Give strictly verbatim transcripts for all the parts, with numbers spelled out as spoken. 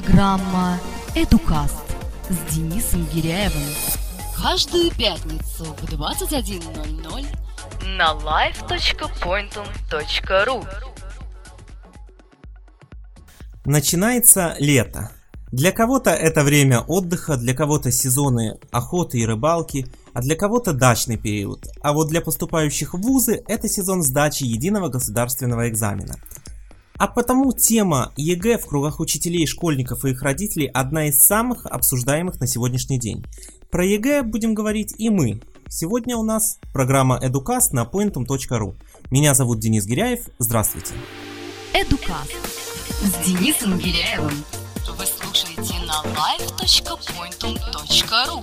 Программа «Этукаст» с Денисом Гиряевым. Каждую пятницу в двадцать один ноль ноль на лайв точка поинтум точка ру. Начинается лето. Для кого-то это время отдыха, для кого-то сезоны охоты и рыбалки, а для кого-то дачный период. А вот для поступающих в вузы это сезон сдачи единого государственного экзамена. А потому тема ЕГЭ в кругах учителей, школьников и их родителей одна из самых обсуждаемых на сегодняшний день. Про ЕГЭ будем говорить и мы. Сегодня у нас программа «Этукаст» на поинтум точка ру. Меня зовут Денис Гиряев. Здравствуйте. «Этукаст» с Денисом Гиряевым. Вы слушаете на лайв точка поинтум точка ру.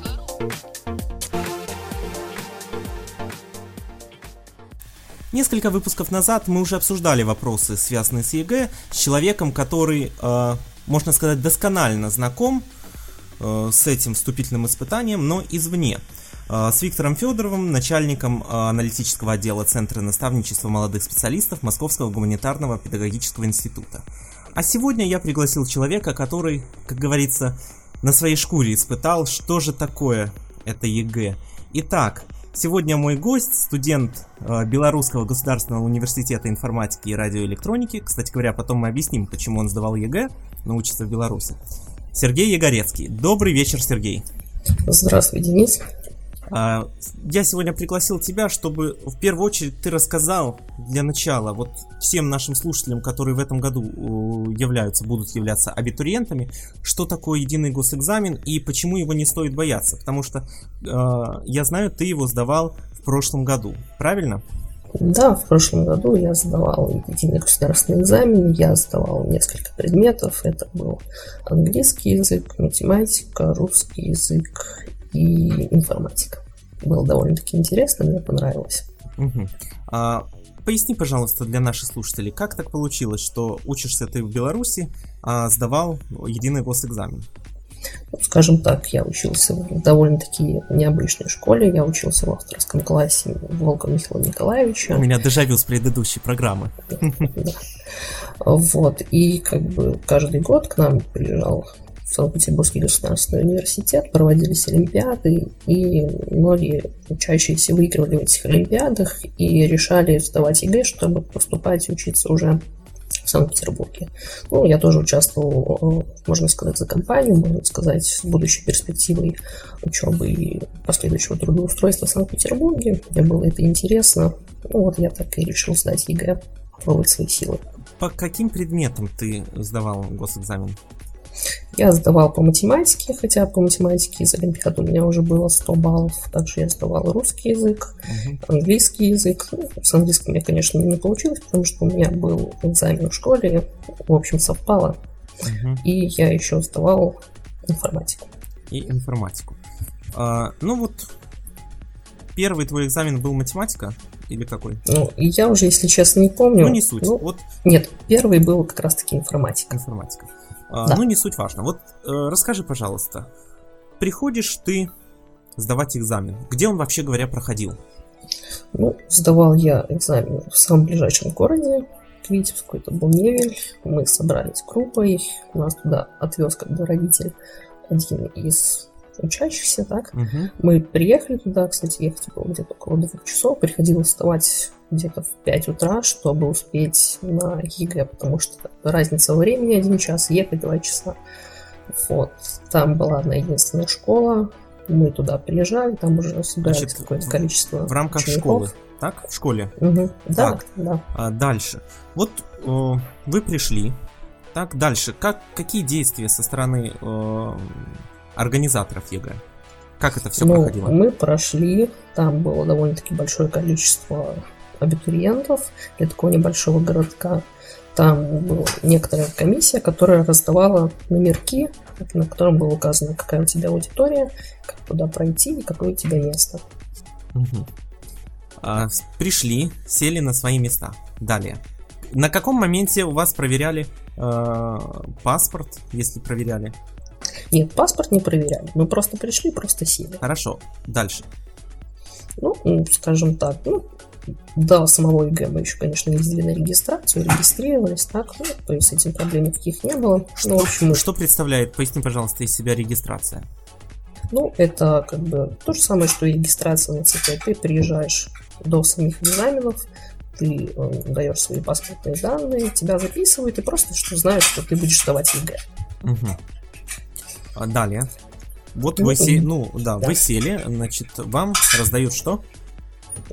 Несколько выпусков назад мы уже обсуждали вопросы, связанные с ЕГЭ, с человеком, который, э, можно сказать, досконально знаком э, с этим вступительным испытанием, но извне. Э, с Виктором Федоровым, начальником э, аналитического отдела Центра наставничества молодых специалистов Московского гуманитарного педагогического института. А сегодня я пригласил человека, который, как говорится, на своей шкуре испытал, что же такое это ЕГЭ. Итак, сегодня мой гость, студент э, Белорусского государственного университета информатики и радиоэлектроники. Кстати говоря, потом мы объясним, почему он сдавал ЕГЭ, но учится в Беларуси. Сергей Егорецкик. Добрый вечер, Сергей. Здравствуй, Денис. Э, я сегодня пригласил тебя, чтобы в первую очередь ты рассказал для начала вот всем нашим слушателям, которые в этом году являются, будут являться абитуриентами, что такое единый госэкзамен и почему его не стоит бояться. Потому что, э, я знаю, ты его сдавал в прошлом году, правильно? Да, в прошлом году я сдавал единый государственный экзамен, я сдавал несколько предметов. Это был английский язык, математика, русский язык и информатика. Было довольно-таки интересно, мне понравилось. Угу. А... Поясни, пожалуйста, для наших слушателей, как так получилось, что учишься ты в Беларуси, а сдавал единый госэкзамен? Ну, скажем так, я учился в довольно-таки необычной школе, я учился в авторском классе Волка Михаила Николаевича. У меня дежавю с предыдущей программы. Да. Вот, и как бы каждый год к нам приезжал Санкт-Петербургский государственный университет, проводились олимпиады, и многие учащиеся выигрывали в этих олимпиадах и решали сдавать ЕГЭ, чтобы поступать и учиться уже в Санкт-Петербурге. Ну, я тоже участвовал, можно сказать, за компанию, можно сказать, с будущей перспективой учебы и последующего трудоустройства в Санкт-Петербурге. Мне было это интересно. Ну, вот я так и решил сдать ЕГЭ, пробовать свои силы. По каким предметам ты сдавал госэкзамен? Я сдавал по математике, хотя по математике из олимпиады у меня уже было сто баллов. Также я сдавал русский язык, английский язык. Ну, с английским я, конечно, не получилось, потому что у меня был экзамен в школе, в общем, совпало. Uh-huh. И я еще сдавал информатику. И информатику. А, ну вот, первый твой экзамен был математика? Или какой? Ну, я уже, если честно, не помню. Ну, не суть. Ну, вот... Нет, первый был как раз-таки информатика. Информатика. А, да. Ну, не суть важно. Вот э, расскажи, пожалуйста, приходишь ты сдавать экзамен. Где он, вообще говоря, проходил? Ну, сдавал я экзамен в самом ближайшем городе, к Витебску, это был Невель. Мы собрались группой, нас туда отвез как бы родитель один из учащихся, так. Угу. Мы приехали туда, кстати, ехать было где-то около двух часов, приходилось вставать где-то в пять утра, чтобы успеть на ЕГЭ, потому что разница во времени один час, ехать два часа. Вот. Там была одна единственная школа, мы туда приезжали, там уже собиралось какое-то количество в рамках учеников. Школы, так? В школе? Угу. Да, так. Да. А дальше. Вот э, вы пришли, так, дальше. Как, какие действия со стороны... Э, организаторов ЕГЭ? Как это все ну, проходило? Мы прошли, там было довольно-таки большое количество абитуриентов для такого небольшого городка. Там была некоторая комиссия, которая раздавала номерки, на котором было указано, какая у тебя аудитория, как туда пройти и какое у тебя место. Угу. А, пришли, сели на свои места. Далее. На каком моменте у вас проверяли э, паспорт, если проверяли? Нет, паспорт не проверяли. Мы просто пришли, просто сели. Хорошо. Дальше. Ну, скажем так, ну, до самого ЕГЭ мы еще, конечно, ездили на регистрацию, регистрировались, так, ну, то есть с этим проблем никаких не было. Что, ну, в общем, что представляет, поясни, пожалуйста, из себя регистрация? Ну, это как бы то же самое, что и регистрация на ЦТ. Ты приезжаешь до самих экзаменов, ты э, даешь свои паспортные данные, тебя записывают и просто что знают, что ты будешь сдавать ЕГЭ. Угу. А далее. Вот ну, вы, се... ну, да, да. вы сели, значит, вам раздают что?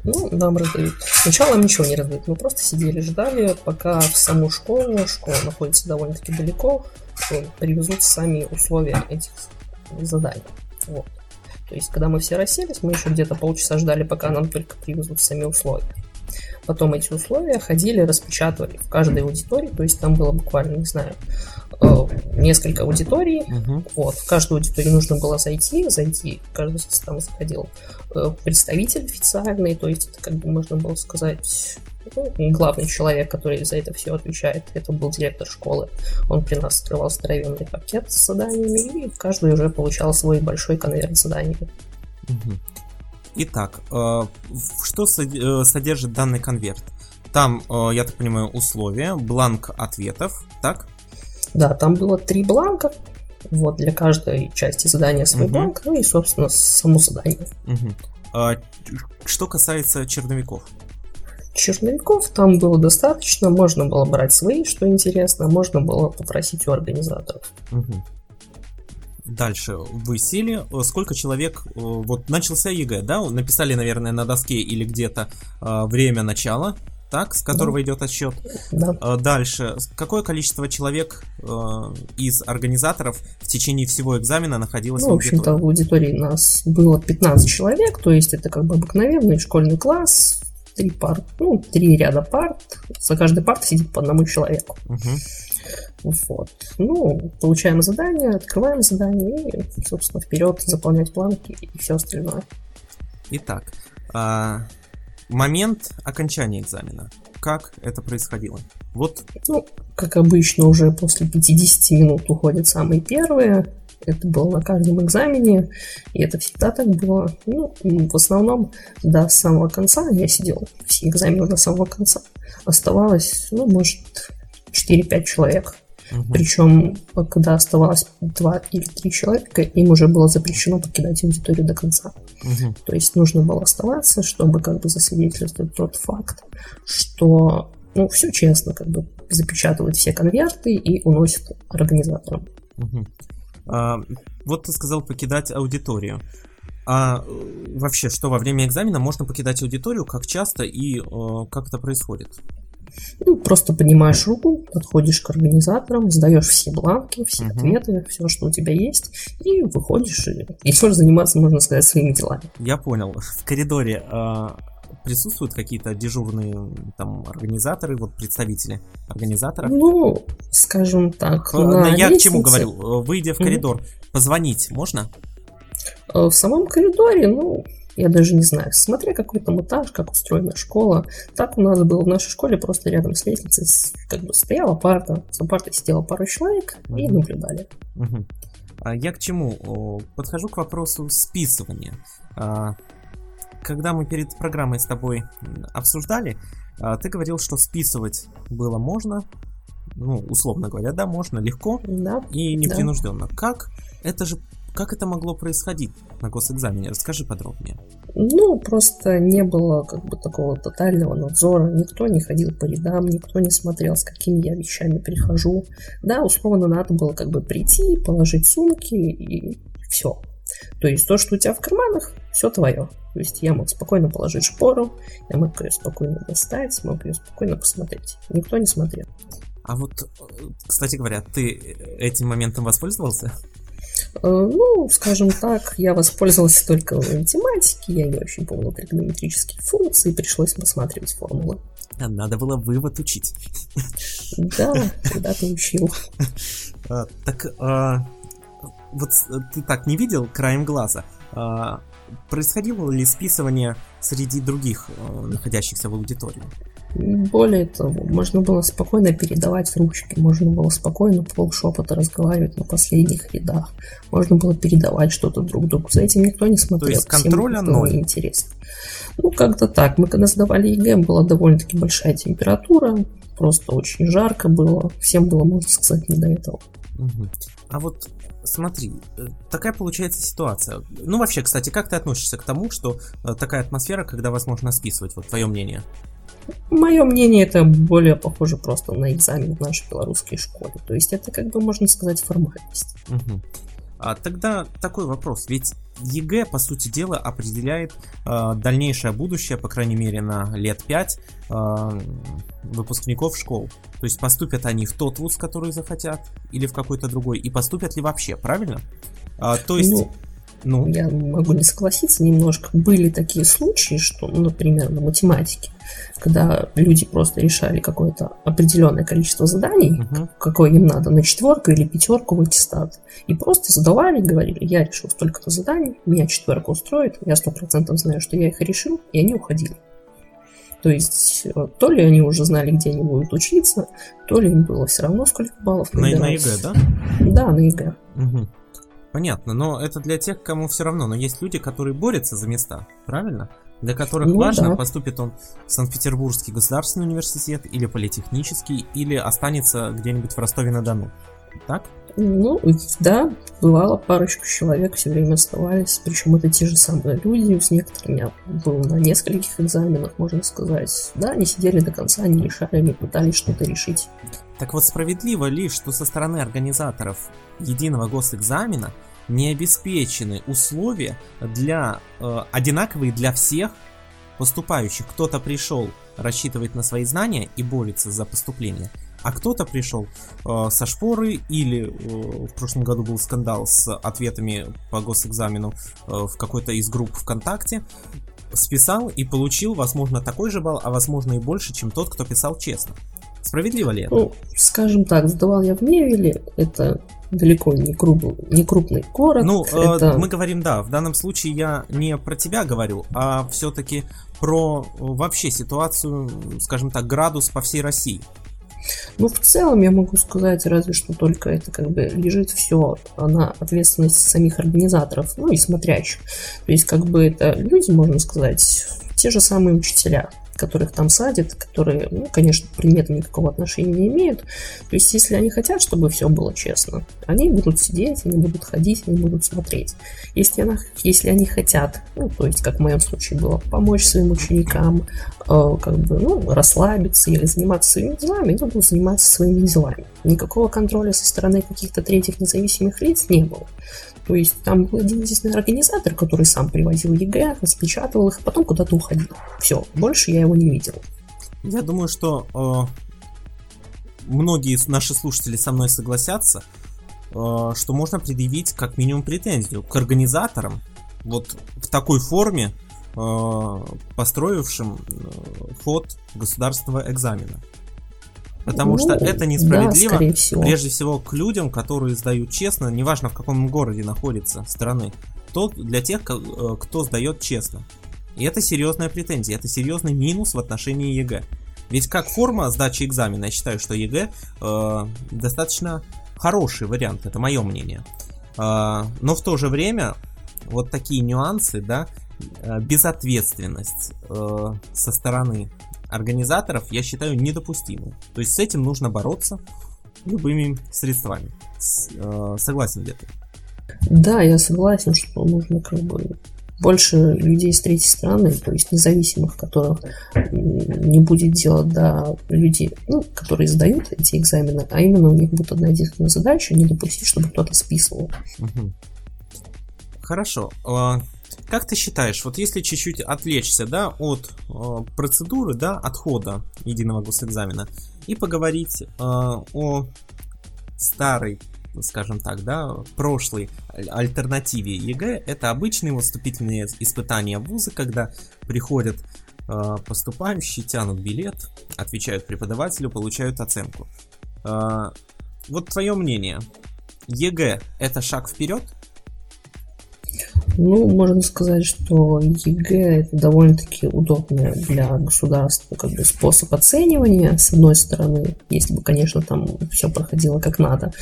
Ну, нам раздают. Сначала нам ничего не раздают, мы просто сидели, ждали, пока в саму школу, школа находится довольно-таки далеко, привезут сами условия этих заданий. Вот. То есть, когда мы все расселись, мы еще где-то полчаса ждали, пока нам только привезут сами условия. Потом эти условия ходили, распечатывали в каждой аудитории, то есть там было буквально, не знаю, несколько аудиторий. Uh-huh. Вот. В каждую аудиторию нужно было зайти, зайти, каждый там заходил представитель официальный, то есть это, как бы можно было сказать, ну, главный человек, который за это все отвечает, это был директор школы. Он при нас открывал здоровенный пакет с заданиями, и каждый уже получал свой большой конверт с заданиями. Uh-huh. Итак, что содержит данный конверт? Там, я так понимаю, условия, бланк ответов, так? Да, там было три бланка, вот для каждой части задания свой угу. бланк, ну и, собственно, само задание. Угу. А, что касается черновиков? Черновиков там было достаточно, можно было брать свои, что интересно, можно было попросить у организаторов. Угу. Дальше вы сели, сколько человек, вот начался ЕГЭ, да, написали, наверное, на доске или где-то время начала, так, с которого да. идет отсчет. Да. Дальше, какое количество человек из организаторов в течение всего экзамена находилось ну, в аудитории? В общем-то, в аудитории нас было пятнадцать человек, то есть это как бы обыкновенный школьный класс, три пар, ну, три ряда парт, за каждой партой сидит по одному человеку. Угу. Вот. Ну, получаем задание, открываем задание и, собственно, вперед заполнять планки и все остальное. Итак, момент окончания экзамена. Как это происходило? Вот. Ну, как обычно, уже после пятидесяти минут уходят самые первые. Это было на каждом экзамене, и это всегда так было. Ну, в основном до самого конца я сидел. Все экзамены до самого конца. Оставалось, ну, может, четыре-пять человек. Угу. Причем, когда оставалось два или три человека, им уже было запрещено покидать аудиторию до конца. Угу. То есть нужно было оставаться, чтобы как бы засвидетельствовать тот факт, что, ну, все честно, как бы запечатывают все конверты и уносят организаторам. Угу. А, вот ты сказал покидать аудиторию. А вообще, что во время экзамена можно покидать аудиторию, как часто и э, как это происходит? Ну, просто поднимаешь руку, подходишь к организаторам, сдаешь все бланки, все угу. ответы, все, что у тебя есть, и выходишь, и еще раз заниматься, можно сказать, своими делами. Я понял. В коридоре э, присутствуют какие-то дежурные там организаторы, вот представители организаторов? Ну, скажем так, э, на Я лестнице... к чему говорю? Выйдя в коридор, угу. позвонить можно? Э, в самом коридоре, ну... Я даже не знаю, смотря какой там этаж, как устроена школа. Так у нас было в нашей школе, просто рядом с лестницей как бы стояла парта, за партой сидела пару человек uh-huh. и наблюдали. Uh-huh. А я к чему? Подхожу к вопросу списывания. Когда мы перед программой с тобой обсуждали, ты говорил, что списывать было можно, ну, условно говоря, да, можно, легко да, и непринужденно. Да. Как? Это же... Как это могло происходить на госэкзамене? Расскажи подробнее. Ну, просто не было как бы такого тотального надзора. Никто не ходил по рядам, никто не смотрел, с какими я вещами прихожу. Да, условно, надо было как бы прийти, положить сумки и все. То есть то, что у тебя в карманах, все твое. То есть я мог спокойно положить шпору, я мог ее спокойно достать, мог ее спокойно посмотреть. Никто не смотрел. А вот, кстати говоря, ты этим моментом воспользовался? Ну, скажем так, я воспользовалась только в математике, я не очень помню тригонометрические функции, пришлось посматривать формулы. Надо было вывод учить. Да, когда-то учил. Так, вот ты так не видел краем глаза, происходило ли списывание среди других находящихся в аудитории? Более того, можно было спокойно передавать ручки, можно было спокойно полшепота разговаривать на последних рядах, можно было передавать что-то друг другу. За этим никто не смотрел. То есть контроля ноль. Интересно. Ну, как-то так. Мы когда сдавали ЕГЭ, была довольно-таки большая температура, просто очень жарко было, всем было, можно сказать, не до этого. Угу. А вот смотри, такая получается ситуация. Ну, вообще, кстати, как ты относишься к тому, что такая атмосфера, когда вас можно списывать? Вот твое мнение. Мое мнение, это более похоже просто на экзамен в нашей белорусской школе. То есть это, как бы, можно сказать, формальность. Угу. А тогда такой вопрос. Ведь ЕГЭ, по сути дела, определяет э, дальнейшее будущее, по крайней мере, на лет пять э, выпускников школ. То есть поступят они в тот вуз, который захотят, или в какой-то другой, и поступят ли вообще, правильно? А, то есть... Ну... Ну. Я могу не согласиться немножко. Были такие случаи, что, ну, например, на математике, когда люди просто решали какое-то определенное количество заданий, uh-huh. какое им надо, на четверку или пятерку в аттестат, и просто задавали, говорили: я решил столько-то заданий, меня четверка устроит, я сто процентов знаю, что я их решил, и они уходили. То есть, то ли они уже знали, где они будут учиться, то ли им было все равно, сколько баллов набирать. На ЕГЭ, да? Да, на ЕГЭ. Uh-huh. Понятно, но это для тех, кому все равно. Но есть люди, которые борются за места, правильно? Для которых ну, важно, да. поступит он в Санкт-Петербургский государственный университет или политехнический, или останется где-нибудь в Ростове-на-Дону. Так? Ну, да, бывало, парочку человек все время оставались. Причем это те же самые люди, с некоторыми я был на нескольких экзаменах, можно сказать. Да, они сидели до конца, они решали, они пытались что-то решить. Так вот, справедливо ли, что со стороны организаторов единого госэкзамена не обеспечены условия для э, одинаковые для всех поступающих? Кто-то пришел рассчитывать на свои знания и борется за поступление, а кто-то пришел э, со шпоры, или э, в прошлом году был скандал с ответами по госэкзамену э, в какой-то из групп ВКонтакте, списал и получил, возможно, такой же балл, а возможно и больше, чем тот, кто писал честно. Справедливо ли это? Ну, скажем так, сдавал я в Невеле, это далеко не, круп, не крупный город. Ну, это... э, мы говорим, да, в данном случае я не про тебя говорю, а все-таки про вообще ситуацию, скажем так, градус по всей России. Ну, в целом я могу сказать, разве что только это, как бы, лежит все на ответственности самих организаторов, ну и смотрящих. То есть, как бы, это люди, можно сказать, те же самые учителя, которых там садят, которые, ну, конечно, к предметам никакого отношения не имеют. То есть, если они хотят, чтобы все было честно, они будут сидеть, они будут ходить, они будут смотреть. Если, она, если они хотят, ну, то есть, как в моем случае было, помочь своим ученикам, э, как бы, ну, расслабиться или заниматься своими делами, они будут заниматься своими делами. Никакого контроля со стороны каких-то третьих независимых лиц не было. То есть, там был один единственный организатор, который сам привозил ЕГЭ, распечатывал их, а потом куда-то уходил. Все, больше я его не видел. Я думаю, что э, многие наши слушатели со мной согласятся, э, что можно предъявить как минимум претензию к организаторам, вот в такой форме, э, построившим э, ход государственного экзамена. Потому ну, что это несправедливо, да, скорее всего. Прежде всего, к людям, которые сдают честно, неважно в каком городе находится страны, то для тех, кто сдает честно. И это серьезная претензия, это серьезный минус в отношении ЕГЭ. Ведь как форма сдачи экзамена, я считаю, что ЕГЭ э, достаточно хороший вариант, это мое мнение. Э, но в то же время вот такие нюансы, да, э, безответственность э, со стороны организаторов, я считаю, недопустимым. То есть с этим нужно бороться любыми средствами. С, э, согласен ли ты? Да, я согласен, что нужно, как бы, больше людей с третьей стороны, то есть независимых, которых не будет делать до людей, ну, которые сдают эти экзамены, а именно у них будет одна единственная задача — не допустить, чтобы кто-то списывал. Угу. Хорошо. Как ты считаешь, вот если чуть-чуть отвлечься, да, от э, процедуры, да, отхода единого госэкзамена и поговорить э, о старой, скажем так, да, прошлой альтернативе ЕГЭ, это обычные вступительные испытания в вузы, когда приходят э, поступающие, тянут билет, отвечают преподавателю, получают оценку. Э, вот твое мнение, ЕГЭ — это шаг вперед? Ну, можно сказать, что ЕГЭ — это довольно-таки удобный для государства как бы способ оценивания. С одной стороны, если бы, конечно, там все проходило как надо,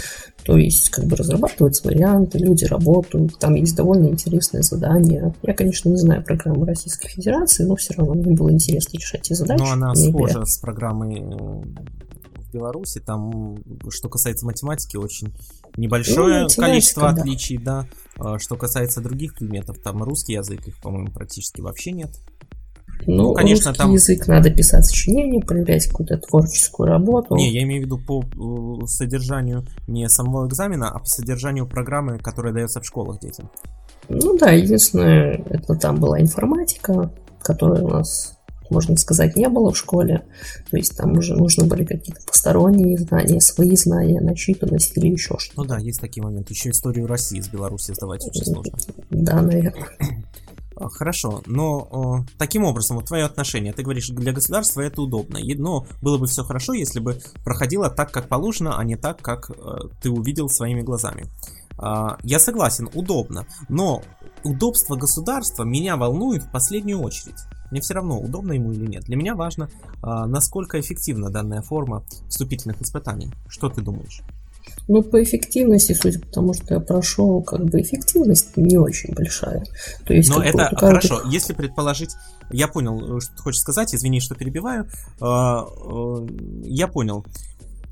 то есть как бы разрабатываются варианты, люди работают, там есть довольно интересные задания. Я, конечно, не знаю программы Российской Федерации, но все равно мне было интересно решать эти задачи. Но она схожа с программой в Беларуси, там, что касается математики, очень небольшое количество отличий, да. да. Что касается других предметов, там русский язык, их, по-моему, практически вообще нет. Ну, ну конечно, русский там... язык надо писать сочинение, проявлять какую-то творческую работу. Не, я имею в виду по содержанию не самого экзамена, а по содержанию программы, которая дается в школах детям. Ну да, единственное, это там была информатика, которая у нас, можно сказать, не было в школе. То есть там уже нужны были какие-то посторонние знания, свои знания, начитанность или еще что-то. Ну да, есть такие моменты. Еще историю России из Беларуси сдавать очень сложно. Да, наверное. Хорошо, но э, таким образом, вот твое отношение, ты говоришь, для государства это удобно, но было бы все хорошо, если бы проходило так, как положено, а не так, как э, ты увидел своими глазами. Э, я согласен, удобно, но удобство государства меня волнует в последнюю очередь. Мне все равно, удобно ему или нет. Для меня важно, э, насколько эффективна данная форма вступительных испытаний. Что ты думаешь? Ну, по эффективности, судя по тому, что я прошел, как бы эффективность не очень большая. То есть, но это каждый... хорошо, если предположить, я понял, что ты хочешь сказать, извини, что перебиваю, я понял.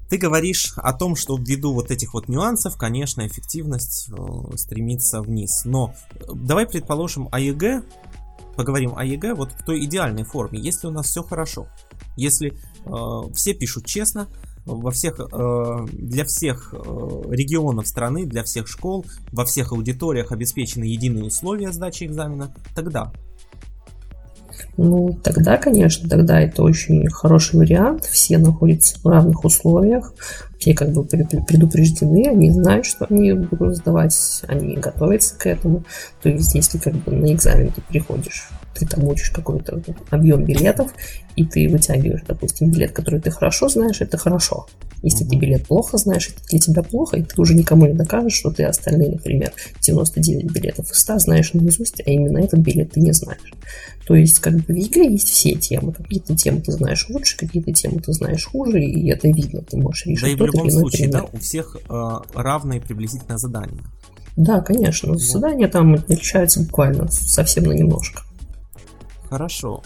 Ты говоришь о том, что ввиду вот этих вот нюансов, конечно, эффективность стремится вниз. Но давай предположим о ЕГЭ, поговорим о ЕГЭ вот в той идеальной форме, если у нас все хорошо, если все пишут честно, во всех, для всех регионов страны, для всех школ, во всех аудиториях обеспечены единые условия сдачи экзамена, тогда? Ну, тогда, конечно, тогда это очень хороший вариант, все находятся в равных условиях, все как бы предупреждены, они знают, что они будут сдавать, они готовятся к этому, то есть если как бы на экзамен ты приходишь, ты там учишь какой-то объем билетов, и ты вытягиваешь, допустим, билет, который ты хорошо знаешь, это хорошо. Если mm-hmm. ты билет плохо знаешь, это для тебя плохо, и ты уже никому не докажешь, что ты остальные, например, девяносто девять билетов из ста знаешь наизусть, а именно этот билет ты не знаешь. То есть, как бы в ЕГЭ есть все темы. Какие-то темы ты знаешь лучше, какие-то темы ты знаешь хуже, и это видно, ты можешь решить. Да и в любом случае, пример. Да, у всех э, равные приблизительно задания. Да, конечно, вот. Задания там отличаются буквально совсем на немножко. Хорошо,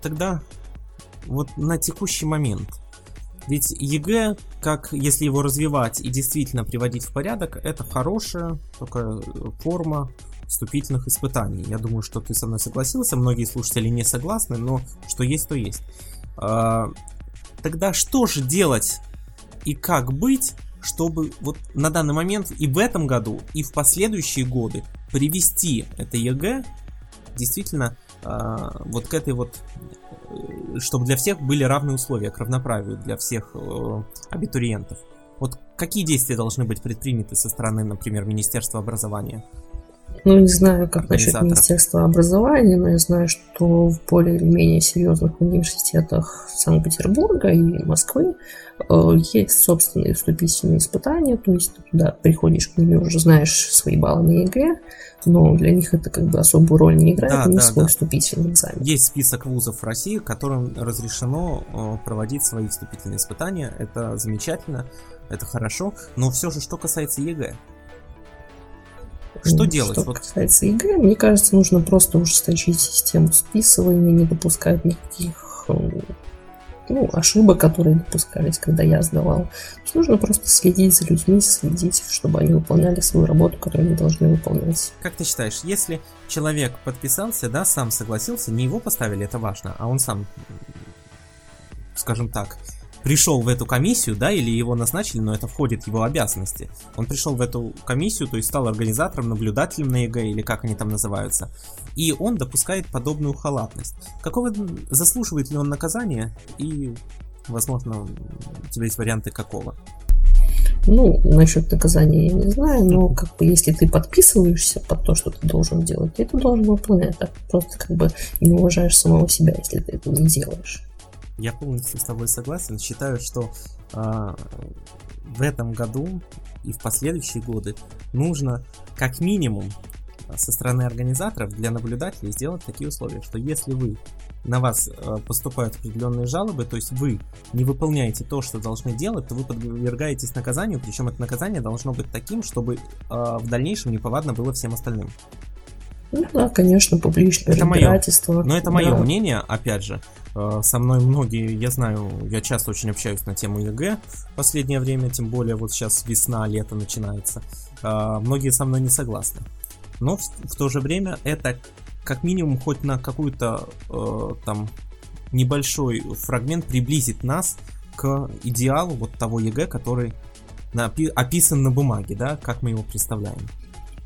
тогда вот на текущий момент, ведь ЕГЭ, как если его развивать и действительно приводить в порядок, это хорошая такая форма вступительных испытаний. Я думаю, что ты со мной согласился, многие слушатели не согласны, но что есть, то есть. Тогда что же делать и как быть, чтобы вот на данный момент и в этом году, и в последующие годы привести это ЕГЭ действительно вот к этой вот, чтобы для всех были равные условия, к равноправию для всех абитуриентов. Вот какие действия должны быть предприняты со стороны, например, Министерства образования? Ну, не знаю, как насчет Министерства образования, но я знаю, что в более или менее серьезных университетах Санкт-Петербурга и Москвы есть собственные вступительные испытания, то есть ты туда приходишь к ним, уже знаешь свои баллы на ЕГЭ, но для них это как бы особую роль не играет, да, у них да, свой да. вступительный экзамен. Есть список вузов России, которым разрешено проводить свои вступительные испытания, это замечательно, это хорошо, но все же, что касается ЕГЭ, что делать? Что касается ЕГЭ, мне кажется, нужно просто ужесточить систему списывания, не допускать никаких ну, ошибок, которые допускались, когда я сдавал. Нужно просто следить за людьми, следить, чтобы они выполняли свою работу, которую они должны выполнять. Как ты считаешь, если человек подписался, да, сам согласился, не его поставили, это важно, а он сам, скажем так, пришел в эту комиссию, да, или его назначили, но это входит в его обязанности. Он пришел в эту комиссию, то есть стал организатором, наблюдателем на ЕГЭ, или как они там называются, и он допускает подобную халатность. Какого заслуживает ли он наказания, и, возможно, у тебя есть варианты какого? Ну, насчет наказания я не знаю, но как бы если ты подписываешься под то, что ты должен делать, ты это должен выполнять, а просто как бы не уважаешь самого себя, если ты это не делаешь. Я полностью с тобой согласен. Считаю, что э, в этом году и в последующие годы нужно как минимум со стороны организаторов для наблюдателей сделать такие условия, что если вы, на вас поступают определенные жалобы, то есть вы не выполняете то, что должны делать, то вы подвергаетесь наказанию, причем это наказание должно быть таким, чтобы э, в дальнейшем неповадно было всем остальным. Ну да, конечно, публичное разбирательство. Но это мое да. мнение, опять же. Со мной многие, я знаю, я часто очень общаюсь на тему ЕГЭ в последнее время, тем более вот сейчас весна, лето начинается. Многие со мной не согласны. Но в, в то же время это как минимум хоть на какой-то э, там небольшой фрагмент приблизит нас к идеалу вот того ЕГЭ, который напи- описан на бумаге, да, как мы его представляем.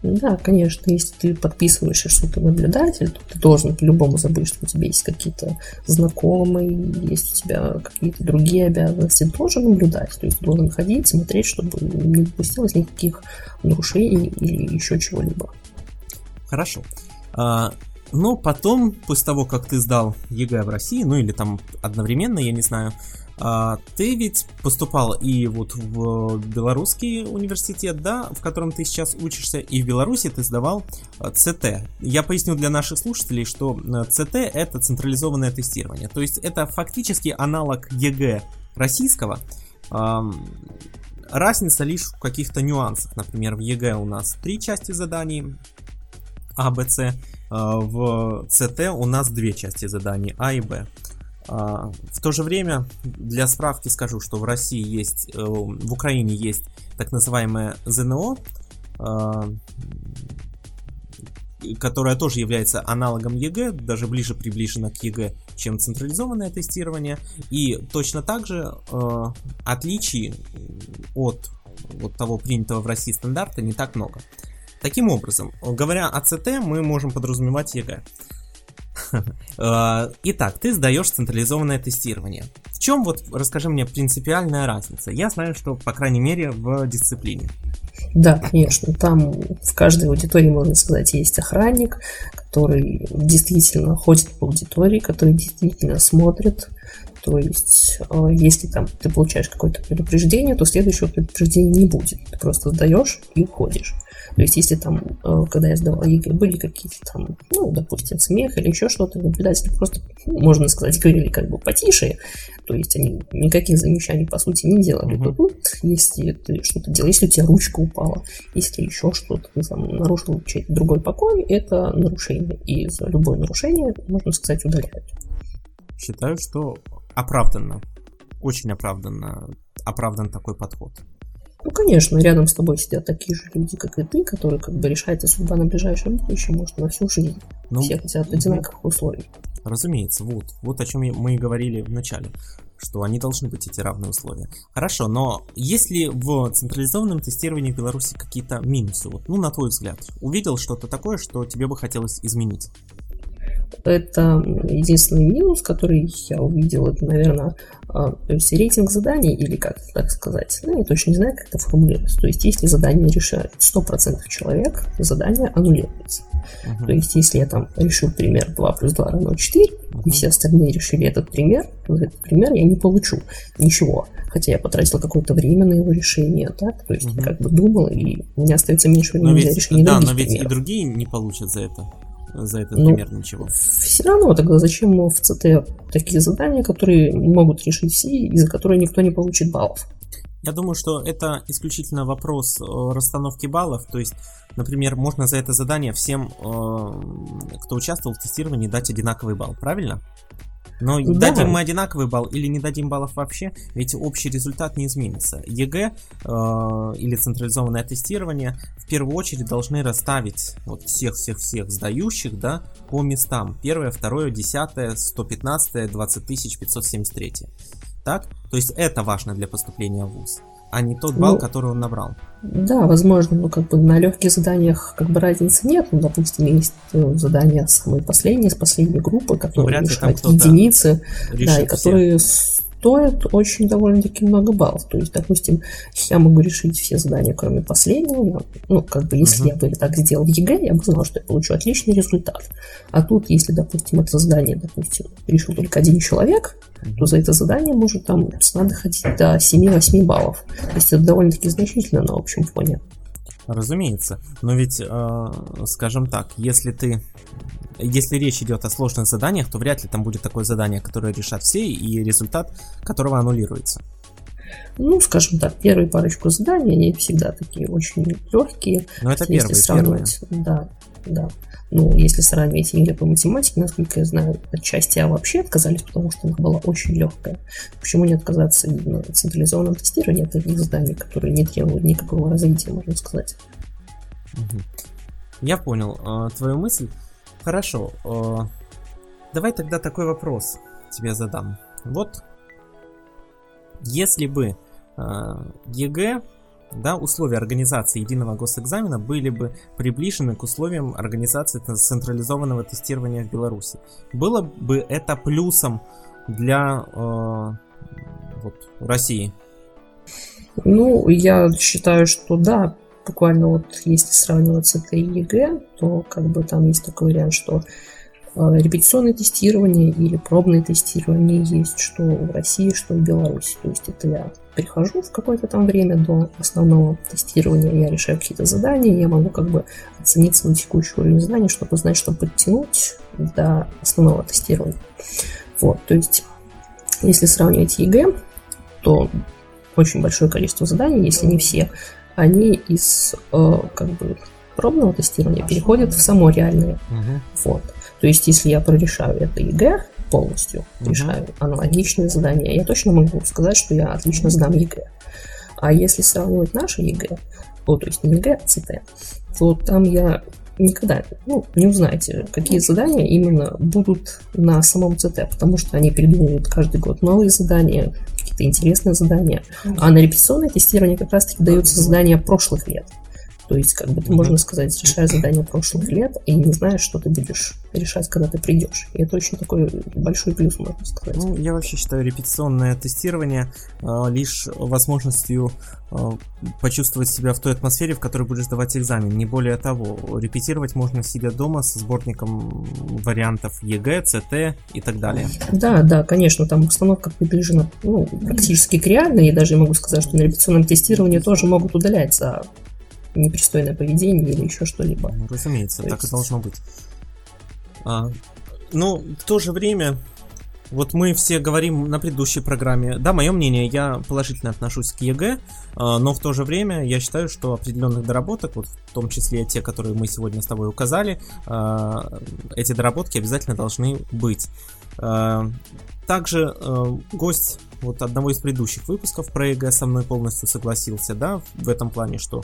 Да, конечно, если ты подписываешься, что ты наблюдатель, то ты должен по-любому забыть, что у тебя есть какие-то знакомые, есть у тебя какие-то другие обязанности, ты должен наблюдать, то есть должен ходить, смотреть, чтобы не допустилось никаких нарушений или еще чего-либо. Хорошо. Но потом, после того, как ты сдал ЕГЭ в России, ну или там одновременно, я не знаю, ты ведь поступал и вот в Белорусский университет, да, в котором ты сейчас учишься, и в Беларуси ты сдавал ЦТ. Я поясню для наших слушателей, что ЦТ — это централизованное тестирование, то есть это фактически аналог ЕГЭ российского. Разница лишь в каких-то нюансах. Например, в ЕГЭ у нас три части заданий А, Б, С. В ЦТ у нас две части заданий, А и Б. В то же время, для справки скажу, что в России есть, в Украине есть так называемое ЗНО, которое тоже является аналогом ЕГЭ, даже ближе приближено к ЕГЭ, чем централизованное тестирование. И точно так же отличий от, от того принятого в России стандарта не так много. Таким образом, говоря о ЦТ, мы можем подразумевать ЕГЭ. Итак, ты сдаешь централизованное тестирование. В чем, вот, расскажи мне, принципиальная разница? Я знаю, что, по крайней мере, в дисциплине. Да, конечно, там в каждой аудитории, можно сказать, есть охранник, который действительно ходит по аудитории, который действительно смотрит. То есть, если там ты получаешь какое-то предупреждение, то следующего предупреждения не будет. Ты просто сдаешь и уходишь. То есть, если там, когда я сдавала ЕГЭ, были какие-то там, ну, допустим, смех или еще что-то, наблюдатели просто, можно сказать, говорили как бы потише, то есть они никаких замечаний, по сути, не делали. Uh-huh. То тут, если ты что-то делал, если у тебя ручка упала, если еще что-то, ты там нарушил чей-то другой покой, это нарушение. И за любое нарушение, можно сказать, удаляют. Считаю, что оправданно, очень оправданно, оправдан такой подход. Ну, конечно, рядом с тобой сидят такие же люди, как и ты, которые как бы решается судьба на ближайшем будущем, может, на всю жизнь. Ну, все хотят одинаковых ну, условий. Разумеется, вот. Вот о чем мы и говорили в начале, что они должны быть эти равные условия. Хорошо, но есть ли в централизованном тестировании в Беларуси какие-то минусы? Вот, ну, на твой взгляд, увидел что-то такое, что тебе бы хотелось изменить? Это единственный минус, который я увидел, это, наверное, то есть рейтинг заданий, или как так сказать, ну, я точно не знаю, как это формулируется. То есть, если задание решает сто процентов человек, задание аннулируется. Uh-huh. То есть, если я там решил пример два плюс два равно четыре, uh-huh. и все остальные решили этот пример, то за этот пример я не получу ничего, хотя я потратил какое-то время на его решение, так, то есть, uh-huh. я как бы думал, и у меня остается меньше времени но для ведь, решения да, других но ведь примеров. И другие не получат за это. За это, например, ну, ничего. Все равно, тогда зачем в ЦТ такие задания, которые могут решить все, и за которые никто не получит баллов? Я думаю, что это исключительно вопрос расстановки баллов. То есть, например, можно за это задание всем, кто участвовал в тестировании, дать одинаковый балл, правильно? Но да. дадим мы одинаковый балл или не дадим баллов вообще, ведь общий результат не изменится. ЕГЭ э, или централизованное тестирование в первую очередь должны расставить вот всех-всех-всех сдающих, да, по местам. Первое, второе, десятое, сто пятнадцатое, двадцать тысяч пятьсот семьдесят третье. Так? То есть это важно для поступления в вуз, а не тот балл, ну, который он набрал. Да, возможно, но как бы на легких заданиях как бы разницы нет. Ну, допустим, есть задания самые последние, с последней группы, которые ну, решают единицы, да, и которые все. Стоят очень довольно-таки много баллов. То есть, допустим, я могу решить все задания, кроме последнего. Ну, как бы, если uh-huh. я бы так сделал в ЕГЭ, я бы знал, что я получу отличный результат. А тут, если, допустим, это задание, допустим, решил только один человек, то за это задание может там надо ходить до семь-восемь баллов. То есть это довольно-таки значительно на общем фоне. Разумеется. Но ведь, э, скажем так, если ты... Если речь идет о сложных заданиях, то вряд ли там будет такое задание, которое решат все, и результат которого аннулируется. Ну, скажем так, первые парочку заданий, они всегда такие очень легкие. Но это первые, сравнивать... первые. Да, да. Ну, если сравнивать ЕГЭ по математике, насколько я знаю, отчасти, а вообще отказались, потому что она была очень легкая. Почему не отказаться от централизованного тестирования, от таких заданий, которые не требуют никакого развития, можно сказать. Я понял твою мысль. Хорошо. Давай тогда такой вопрос тебе задам. Вот, если бы ЕГЭ... Да, условия организации единого госэкзамена были бы приближены к условиям организации централизованного тестирования в Беларуси. Было бы это плюсом для э, вот, России? Ну, я считаю, что да. Буквально вот если сравнивать ЦТ и ЕГЭ, то как бы там есть такой вариант, что э, репетиционное тестирование или пробное тестирование есть что в России, что в Беларуси. То есть это я... прихожу в какое-то там время до основного тестирования, я решаю какие-то задания, я могу как бы оценить свой текущий уровень знаний, чтобы знать, что подтянуть до основного тестирования. Вот, то есть, если сравнивать ЕГЭ, то очень большое количество заданий, если не все, они из э, как бы пробного тестирования переходят в само реальное. Uh-huh. Вот, то есть, если я прорешаю это ЕГЭ, полностью uh-huh. решаю аналогичные задания, я точно могу сказать, что я отлично сдам ЕГЭ. А если сравнивать наше ЕГЭ, ну, то есть не ЕГЭ, а ЦТ, то там я никогда ну, не узнаете, какие задания именно будут на самом ЦТ, потому что они придумывают каждый год новые задания, какие-то интересные задания. Uh-huh. А на репетиционное тестирование как раз-таки даются задания прошлых лет. То есть, как бы, ты, можно сказать, решаешь задания прошлых лет и не знаешь, что ты будешь решать, когда ты придешь. И это очень такой большой плюс, можно сказать. Ну, я вообще считаю репетиционное тестирование э, лишь возможностью э, почувствовать себя в той атмосфере, в которой будешь сдавать экзамен. Не более того, репетировать можно сидя дома со сборником вариантов ЕГЭ, ЦТ и так далее. Да, да, конечно, там установка приближена ну, практически к реальной. Я даже могу сказать, что на репетиционном тестировании тоже могут удаляться непристойное поведение или еще что-либо. Разумеется, то так есть... и должно быть. А, ну, в то же время, вот мы все говорим на предыдущей программе, да, мое мнение, я положительно отношусь к ЕГЭ, а, но в то же время я считаю, что определенных доработок, вот в том числе те, которые мы сегодня с тобой указали, а, эти доработки обязательно должны быть. А, также а, гость... вот одного из предыдущих выпусков про ЕГЭ со мной полностью согласился, да, в этом плане, что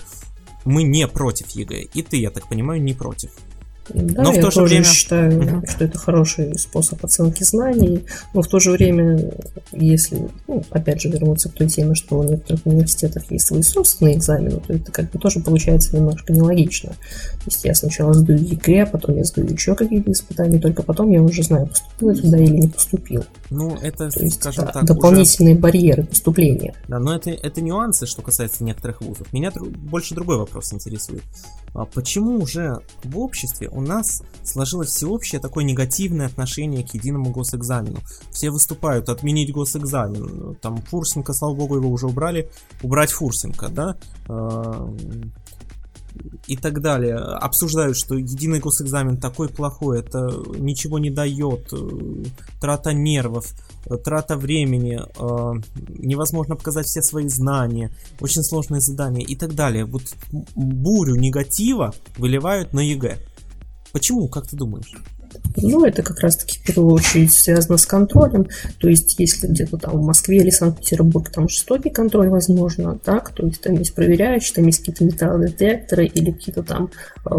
мы не против ЕГЭ, и ты, я так понимаю, не против. Да, но в я то же тоже время... считаю, mm-hmm. что это хороший способ оценки знаний, но в то же время, если, ну, опять же, вернуться к той теме, что у некоторых университетов есть свои собственные экзамены, то это как бы тоже получается немножко нелогично. То есть я сначала сдаю ЕГЭ, потом я сдаю еще какие-то испытания, только потом я уже знаю, поступил я туда или не поступил. Ну, это, то есть, скажем да, так, дополнительные уже... барьеры поступления. Да, но это, это нюансы, что касается некоторых вузов. Меня дру... больше другой вопрос интересует. А почему уже в обществе у нас сложилось всеобщее такое негативное отношение к единому госэкзамену? Все выступают отменить госэкзамен. Там Фурсенко, слава богу, его уже убрали. Убрать Фурсенко, да? И так далее. Обсуждают, что единый госэкзамен такой плохой, это ничего не дает, трата нервов, трата времени, невозможно показать все свои знания, очень сложные задания и так далее. Вот бурю негатива выливают на ЕГЭ. Почему? Как ты думаешь? Ну, это как раз-таки, в первую очередь, связано с контролем. То есть, если где-то там в Москве или Санкт-Петербурге там жестокий контроль, возможно, так, то есть там есть проверяющие, там есть какие-то металлодетекторы или какие-то там э,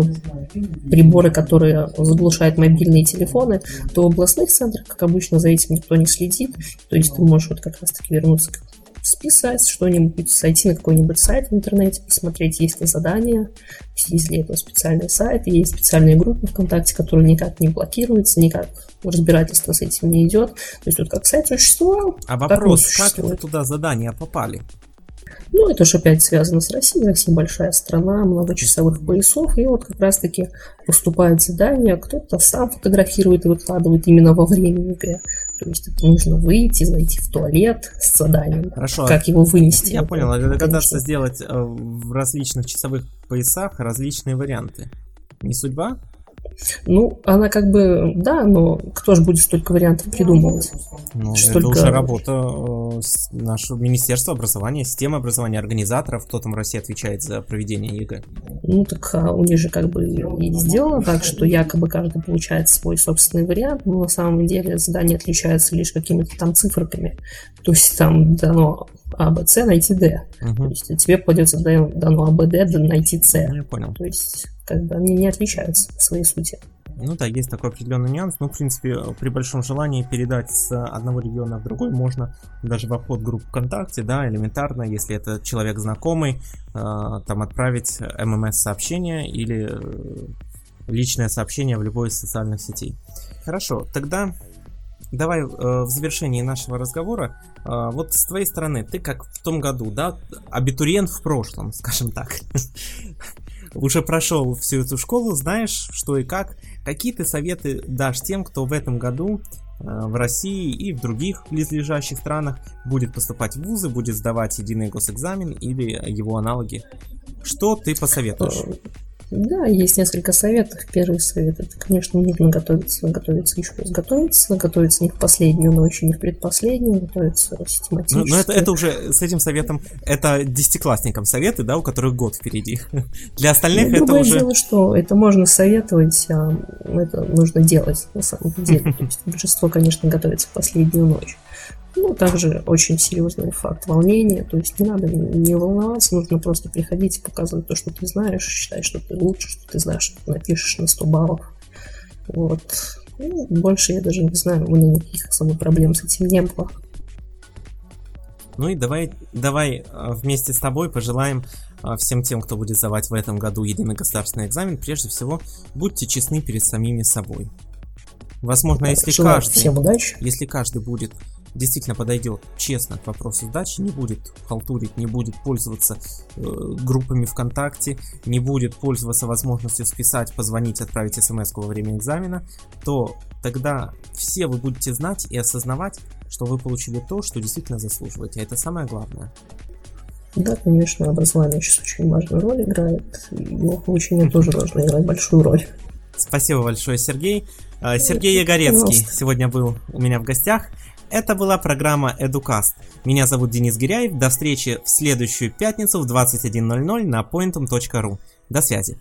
приборы, которые заглушают мобильные телефоны, то в областных центрах, как обычно, за этим никто не следит. То есть ты можешь вот как раз-таки вернуться к списать что-нибудь, сойти на какой-нибудь сайт в интернете, посмотреть, есть ли задания, есть ли это специальный сайт, есть специальные группы ВКонтакте, которые никак не блокируются, никак разбирательство с этим не идет. То есть вот как сайт существовал, а вопрос, как вы туда задания попали? Ну, это же опять связано с Россией. Россия большая страна, много часовых поясов, и вот как раз-таки поступают задания, кто-то сам фотографирует и выкладывает именно во время ЕГЭ. потому что нужно выйти, зайти в туалет с заданием. Хорошо. Как его вынести. Я понял, а догадаться сделать в различных часовых поясах различные варианты. Не судьба? Ну, она как бы, да, но кто же будет столько вариантов придумывать? Ну, столько... это уже работа э, нашего Министерства образования, системы образования, организаторов, кто там в России отвечает за проведение ЕГЭ. Ну, так а, у них же как бы и сделано так, что якобы каждый получает свой собственный вариант, но на самом деле задание отличается лишь какими-то там цифрами. То есть там дано А, Б, С, найти Д. Угу. То есть тебе придется дано А, Б, Д, найти С. Я понял. То есть... как бы они не отличаются в своей сути. Ну да, есть такой определенный нюанс, но в принципе при большом желании передать с одного региона в другой можно даже в обход групп ВКонтакте, да, элементарно, если это человек знакомый, э, там отправить эм эм эс-сообщение или личное сообщение в любой из социальных сетей. Хорошо, тогда давай э, в завершении нашего разговора, э, вот с твоей стороны, ты как в том году, да, абитуриент в прошлом, скажем так, уже прошел всю эту школу, знаешь, что и как. Какие ты советы дашь тем, кто в этом году э, в России и в других близлежащих странах будет поступать в вузы, будет сдавать единый госэкзамен или его аналоги? Что ты посоветуешь? Да, есть несколько советов. Первый совет – это, конечно, нужно готовиться, готовиться, еще раз готовиться, готовиться не в последнюю ночь, не в предпоследнюю, готовиться систематически. Ну, это, это уже с этим советом, это десятиклассникам советы, да, у которых год впереди. Для остальных ну, это уже... Другое дело, что это можно советовать, а это нужно делать на самом деле. То есть большинство, конечно, готовится в последнюю ночь. Ну, также очень серьезный факт волнения, то есть не надо не волноваться, нужно просто приходить и показывать то, что ты знаешь, считать, что ты лучше, что ты знаешь, что ты напишешь на сто баллов, вот. Ну, больше я даже не знаю, у меня никаких особых проблем с этим не было. Ну и давай, давай вместе с тобой пожелаем всем тем, кто будет сдавать в этом году единый государственный экзамен, прежде всего, будьте честны перед самими собой. Возможно, да, если каждый, если каждый будет... действительно подойдет честно к вопросу сдачи, не будет халтурить, не будет пользоваться э, группами ВКонтакте, не будет пользоваться возможностью списать, позвонить, отправить смс-ку во время экзамена, то тогда все вы будете знать и осознавать, что вы получили то, что действительно заслуживаете, а это самое главное. Да, конечно, образование сейчас очень важную роль играет, но обучение тоже должно играть большую роль. Спасибо большое, Сергей. Сергей Егорецкий сегодня был у меня в гостях. Это была программа Этукаст. Меня зовут Денис Гиряев. До встречи в следующую пятницу в двадцать один ноль ноль на поинтум точка ру. До связи.